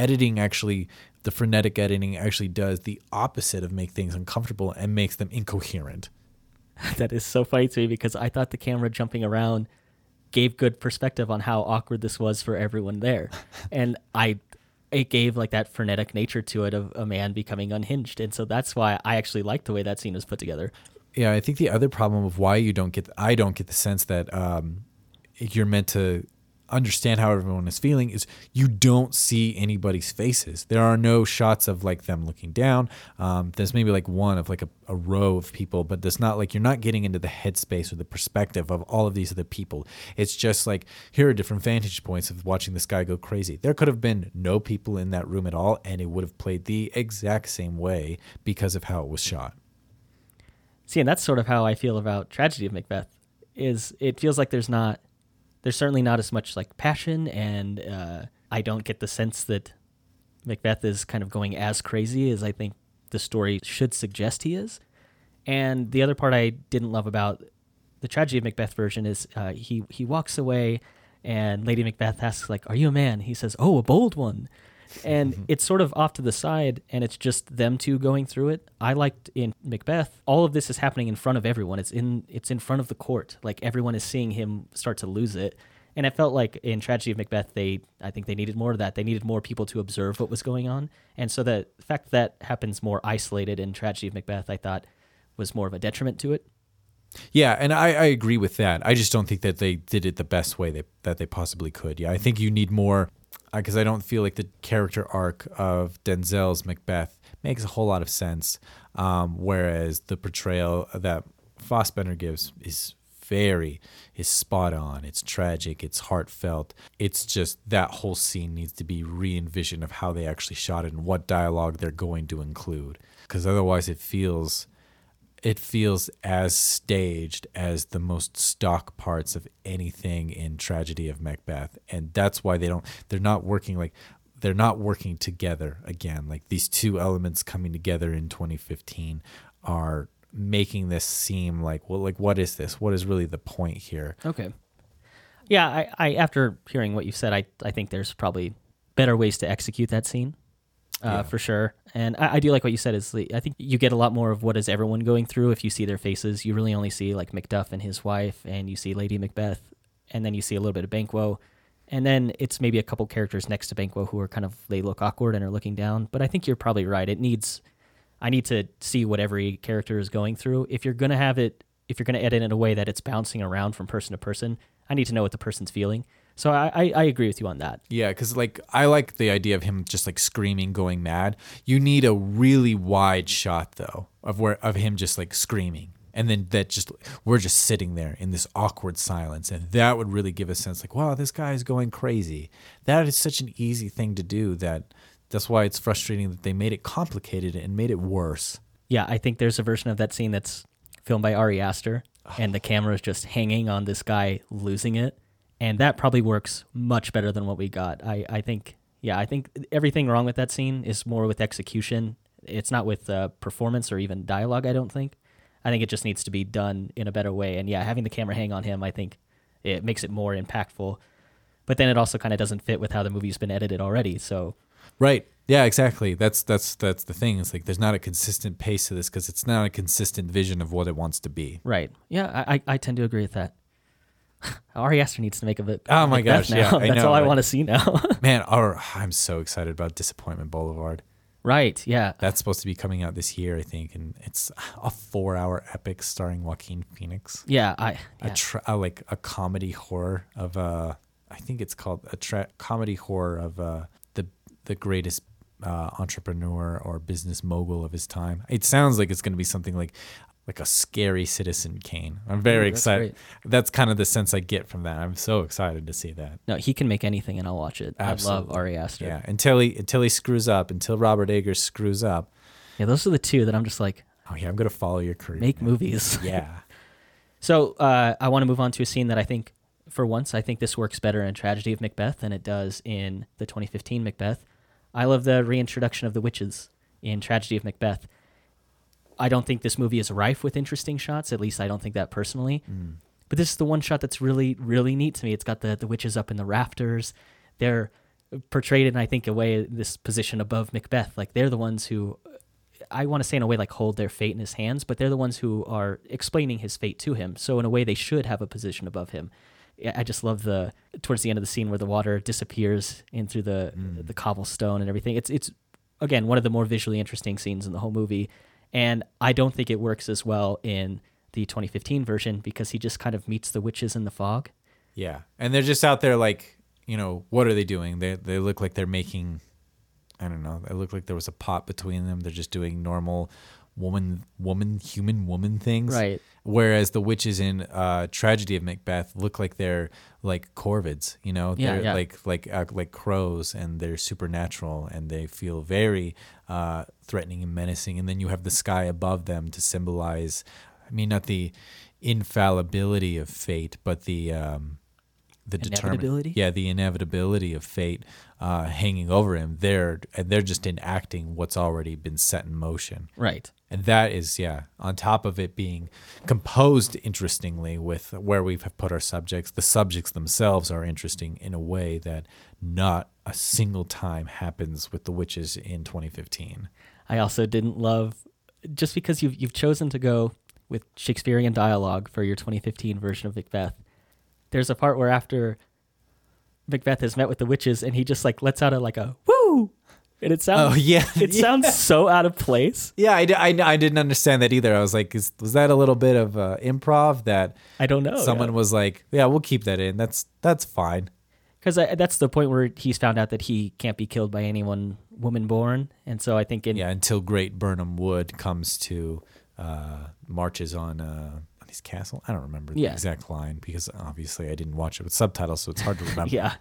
frenetic editing actually does the opposite of make things uncomfortable and makes them incoherent. That is so funny to me because I thought the camera jumping around gave good perspective on how awkward this was for everyone there. And it gave like that frenetic nature to it of a man becoming unhinged. And so that's why I actually liked the way that scene was put together. Yeah, I think the other problem of why I don't get the sense that you're meant to understand how everyone is feeling is you don't see anybody's faces. There are no shots of like them looking down. There's maybe like one of like a row of people, but there's not like, you're not getting into the headspace or the perspective of all of these other people. It's just like, here are different vantage points of watching this guy go crazy. There could have been no people in that room at all, and it would have played the exact same way because of how it was shot. See, and that's sort of how I feel about Tragedy of Macbeth. Is it feels like there's certainly not as much like passion, and I don't get the sense that Macbeth is kind of going as crazy as I think the story should suggest he is. And the other part I didn't love about the Tragedy of Macbeth version is he walks away and Lady Macbeth asks, like, "Are you a man?" He says, "Oh, a bold one." And it's sort of off to the side, and it's just them two going through it. I liked in Macbeth, all of this is happening in front of everyone. It's in front of the court. Like, everyone is seeing him start to lose it. And I felt like in Tragedy of Macbeth, I think they needed more of that. They needed more people to observe what was going on. And so the fact that happens more isolated in Tragedy of Macbeth, I thought, was more of a detriment to it. Yeah, and I agree with that. I just don't think that they did it the best way that they possibly could. Yeah, I think you need more, because I don't feel like the character arc of Denzel's Macbeth makes a whole lot of sense, whereas the portrayal that Fassbender gives is spot on. It's tragic. It's heartfelt. It's just that whole scene needs to be re-envisioned of how they actually shot it and what dialogue they're going to include, because otherwise it feels as staged as the most stock parts of anything in Tragedy of Macbeth. And that's why they're not working together again. Like, these two elements coming together in 2015 are making this seem like, well, like, what is this? What is really the point here? Okay. Yeah, I after hearing what you've said, I think there's probably better ways to execute that scene, for sure. And I do like what you said. Is I think you get a lot more of what is everyone going through if you see their faces. You really only see like Macduff and his wife, and you see Lady Macbeth, and then you see a little bit of Banquo, and then it's maybe a couple characters next to Banquo who are kind of, they look awkward and are looking down. But I think you're probably right. I need to see what every character is going through. If you're going to edit in a way that it's bouncing around from person to person, I need to know what the person's feeling. So I agree with you on that. Yeah, because I like the idea of him just like screaming, going mad. You need a really wide shot though of him just like screaming, and then we're just sitting there in this awkward silence, and that would really give a sense like, wow, this guy is going crazy. That is such an easy thing to do that's why it's frustrating that they made it complicated and made it worse. Yeah, I think there's a version of that scene that's filmed by Ari Aster. And the camera is just hanging on this guy losing it. And that probably works much better than what we got. I think everything wrong with that scene is more with execution. It's not with performance or even dialogue, I don't think. I think it just needs to be done in a better way. And yeah, having the camera hang on him, I think it makes it more impactful. But then it also kind of doesn't fit with how the movie's been edited already. So, right. Yeah, exactly. That's the thing. It's like there's not a consistent pace to this because it's not a consistent vision of what it wants to be. Right. Yeah, I tend to agree with that. Ari Aster needs to make a bit. Oh my gosh! Now. Yeah, that's all I want to see now. Man, I'm so excited about Disappointment Boulevard. Right. Yeah. That's supposed to be coming out this year, I think, and it's a 4-hour epic starring Joaquin Phoenix. Yeah, a comedy horror of I think it's called comedy horror of the greatest entrepreneur or business mogul of his time. It sounds like it's going to be something like a scary Citizen Kane. I'm very excited. Great. That's kind of the sense I get from that. I'm so excited to see that. No, he can make anything and I'll watch it. Absolutely. I love Ari Aster. Yeah, until he screws up, until Robert Eggers screws up. Yeah, those are the two that I'm just like, oh yeah, I'm going to follow your career. Make movies. Yeah. So I want to move on to a scene that I think, for once, I think this works better in Tragedy of Macbeth than it does in the 2015 Macbeth. I love the reintroduction of the witches in Tragedy of Macbeth. I don't think this movie is rife with interesting shots. At least I don't think that personally. Mm. But this is the one shot that's really, really neat to me. It's got the witches up in the rafters. They're portrayed in, I think, a way, this position above Macbeth. Like they're the ones who, I want to say in a way, like hold their fate in his hands, but they're the ones who are explaining his fate to him. So in a way, they should have a position above him. I just love towards the end of the scene where the water disappears in through the cobblestone and everything. It's again, one of the more visually interesting scenes in the whole movie. And I don't think it works as well in the 2015 version because he just kind of meets the witches in the fog. Yeah. And they're just out there like, you know, what are they doing? They look like they're making, I don't know. It looked like there was a pot between them. They're just doing normal human things. Right. Whereas the witches in Tragedy of Macbeth look like they're like corvids, you know, they're like crows, and they're supernatural, and they feel very threatening and menacing. And then you have the sky above them to symbolize, I mean, not the infallibility of fate, but the inevitability? The inevitability of fate hanging over him. They're just enacting what's already been set in motion. Right. And that is, on top of it being composed interestingly with where we have put our subjects, the subjects themselves are interesting in a way that not a single time happens with the witches in 2015. I also didn't love, just because you've chosen to go with Shakespearean dialogue for your 2015 version of Macbeth, there's a part where after Macbeth has met with the witches and he just like lets out a woo, and it sounds sounds so out of place. Yeah, I didn't understand that either. I was like, was that a little bit of improv that I don't know? Someone was like, yeah, we'll keep that in. That's fine. Because that's the point where he's found out that he can't be killed by anyone woman born, and so I think until Great Burnham Wood comes to marches on. Castle. I don't remember the exact line because obviously I didn't watch it with subtitles, so it's hard to remember.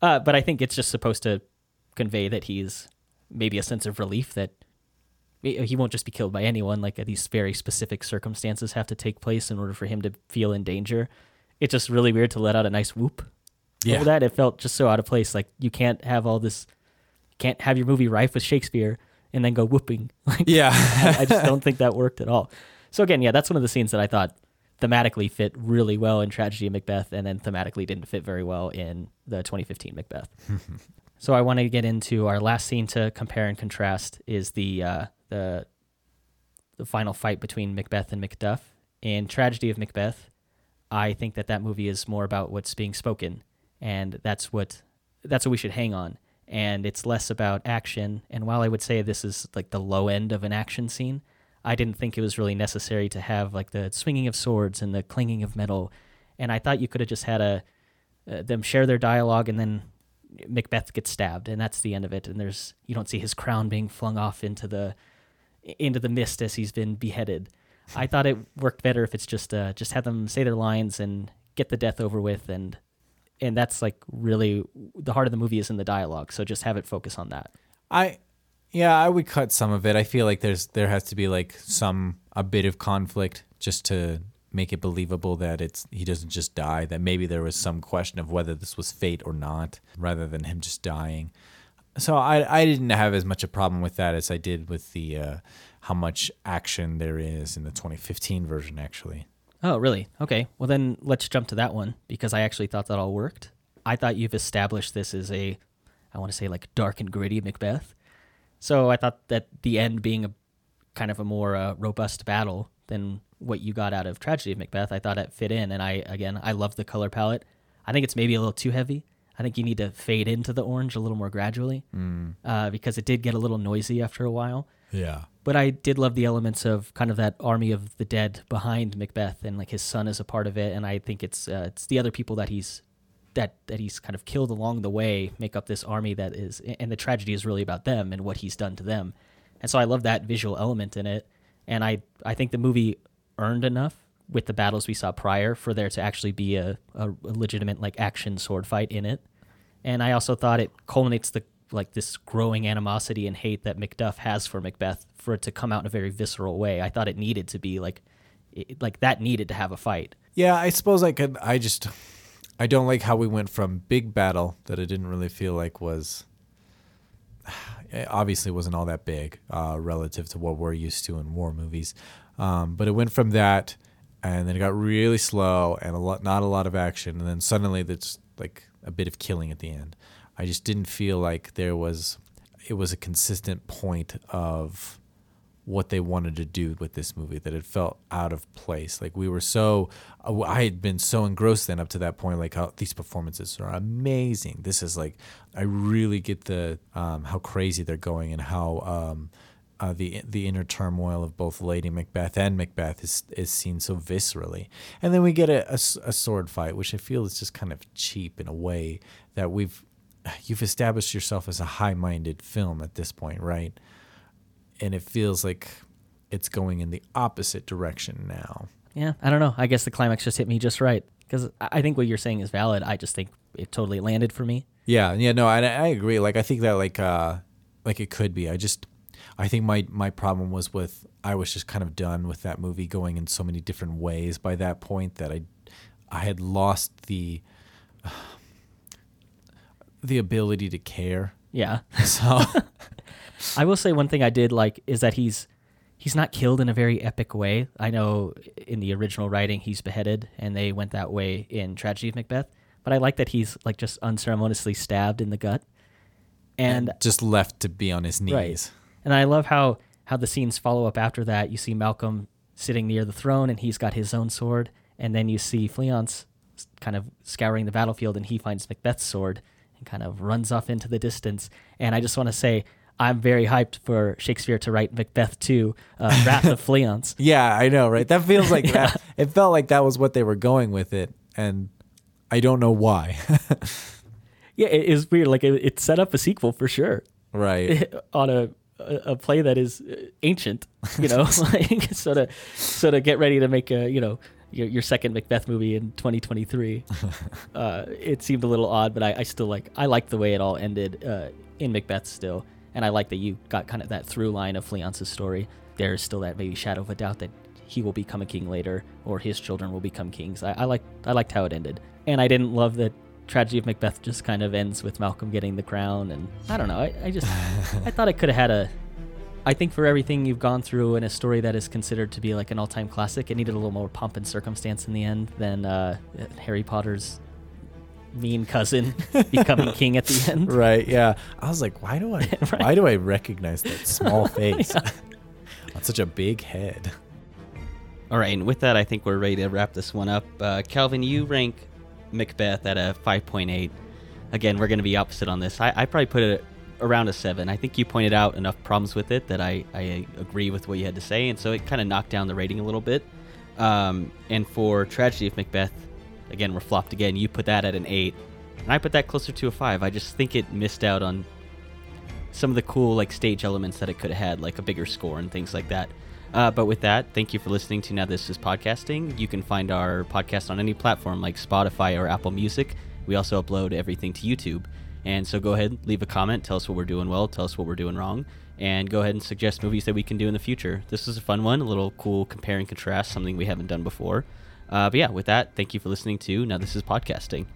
But I think it's just supposed to convey that he's maybe a sense of relief that he won't just be killed by anyone. Like these very specific circumstances have to take place in order for him to feel in danger. It's just really weird to let out a nice whoop. Yeah, over that it felt just so out of place. Like you can't have all this. You can't have your movie rife with Shakespeare and then go whooping. I just don't think that worked at all. So again, yeah, that's one of the scenes that I thought thematically fit really well in Tragedy of Macbeth, and then thematically didn't fit very well in the 2015 Macbeth. So I want to get into our last scene to compare and contrast is the final fight between Macbeth and Macduff. In Tragedy of Macbeth, I think that movie is more about what's being spoken, and that's what we should hang on. And it's less about action. And while I would say this is like the low end of an action scene, I didn't think it was really necessary to have like the swinging of swords and the clanging of metal. And I thought you could have just had them share their dialogue, and then Macbeth gets stabbed, and that's the end of it. And you don't see his crown being flung off into the mist as he's been beheaded. I thought it worked better if it's just have them say their lines and get the death over with, and that's like really the heart of the movie is in the dialogue. So just have it focus on that. I would cut some of it. I feel like there has to be like a bit of conflict just to make it believable that he doesn't just die, that maybe there was some question of whether this was fate or not, rather than him just dying. So I didn't have as much a problem with that as I did with the how much action there is in the 2015 version, actually. Oh, really? Okay. Well, then let's jump to that one, because I actually thought that all worked. I thought you've established this as I want to say like dark and gritty Macbeth. So I thought that the end being a kind of a more robust battle than what you got out of Tragedy of Macbeth, I thought it fit in. And I love the color palette. I think it's maybe a little too heavy. I think you need to fade into the orange a little more gradually because it did get a little noisy after a while. Yeah. But I did love the elements of kind of that army of the dead behind Macbeth, and like his son is a part of it. And I think it's the other people that he's kind of killed along the way make up this army that is, and the tragedy is really about them and what he's done to them. And so I love that visual element in it. And I think the movie earned enough with the battles we saw prior for there to actually be a legitimate like action sword fight in it. And I also thought it culminates this growing animosity and hate that Macduff has for Macbeth, for it to come out in a very visceral way. I thought it needed to be that needed to have a fight. Yeah, I suppose I don't like how we went from big battle that I didn't really feel like was, it obviously wasn't all that big relative to what we're used to in war movies. But it went from that, and then it got really slow and not a lot of action. And then suddenly there's like a bit of killing at the end. I just didn't feel like it was a consistent point of what they wanted to do with this movie, that it felt out of place. Like I had been so engrossed then up to that point, like how these performances are amazing. This is like, I really get the, how crazy they're going, and how, the inner turmoil of both Lady Macbeth and Macbeth is seen so viscerally. And then we get a sword fight, which I feel is just kind of cheap in a way that you've established yourself as a high-minded film at this point, right? And it feels like it's going in the opposite direction now. Yeah, I don't know. I guess the climax just hit me just right, because I think what you're saying is valid. I just think it totally landed for me. Yeah, no, I agree. Like, I think that like it could be. I think my problem was with, I was just kind of done with that movie going in so many different ways by that point that I had lost the ability to care. Yeah. So I will say one thing I did like is that he's not killed in a very epic way. I know in the original writing he's beheaded, and they went that way in Tragedy of Macbeth, but I like that he's like just unceremoniously stabbed in the gut and just left to be on his knees. Right. And I love how the scenes follow up after that. You see Malcolm sitting near the throne, and he's got his own sword, and then you see Fleance kind of scouring the battlefield, and he finds Macbeth's sword and kind of runs off into the distance. And I just want to say, I'm very hyped for Shakespeare to write Macbeth 2, Wrath of Fleance. Yeah, I know, right? That feels like yeah. That. It felt like that was what they were going with it, and I don't know why. Yeah, it is weird. Like, it set up a sequel for sure. Right. On a play that is ancient, you know? Like, so to get ready to make a, you know, your second Macbeth movie in 2023, it seemed a little odd, but I still I like the way it all ended in Macbeth still. And I like that you got kind of that through line of Fleance's story. There is still that maybe shadow of a doubt that he will become a king later, or his children will become kings. I liked how it ended. And I didn't love that Tragedy of Macbeth just kind of ends with Malcolm getting the crown. And I don't know. I just I thought it could have had a... I I think for everything you've gone through in a story that is considered to be like an all-time classic, it needed a little more pomp and circumstance in the end than Harry Potter's mean cousin becoming king at the end. Right, yeah. I was like, why do I recognize that small face on such a big head? All right, and with that, I think we're ready to wrap this one up. Calvin, you rank Macbeth at a 5.8. Again, we're going to be opposite on this. I probably put it around a 7. I think you pointed out enough problems with it that I agree with what you had to say, and so it kind of knocked down the rating a little bit. And for Tragedy of Macbeth, again, we're flopped again. You put that at an 8, and I put that closer to a 5. I just think it missed out on some of the cool like stage elements that it could have had, like a bigger score and things like that. But with that, thank you for listening to Now This Is Podcasting. You can find our podcast on any platform like Spotify or Apple Music. We also upload everything to YouTube. And so go ahead, leave a comment, tell us what we're doing well, tell us what we're doing wrong, and go ahead and suggest movies that we can do in the future. This was a fun one, a little cool compare and contrast, something we haven't done before. But yeah, with that, thank you for listening to Now This Is Podcasting.